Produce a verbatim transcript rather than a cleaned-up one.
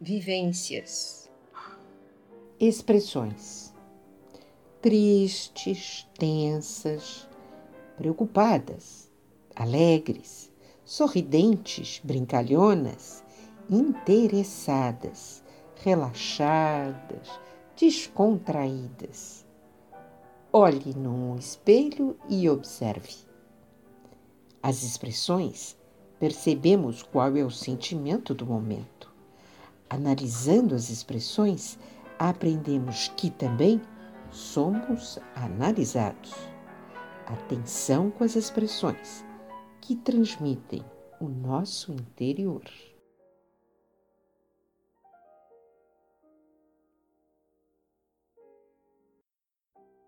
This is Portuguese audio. vivências. Expressões tristes, tensas, preocupadas, alegres, sorridentes, brincalhonas, interessadas, relaxadas, descontraídas. Olhe num espelho e observe. As expressões percebemos qual é o sentimento do momento. Analisando as expressões, aprendemos que também somos analisados. Atenção com as expressões que transmitem o nosso interior.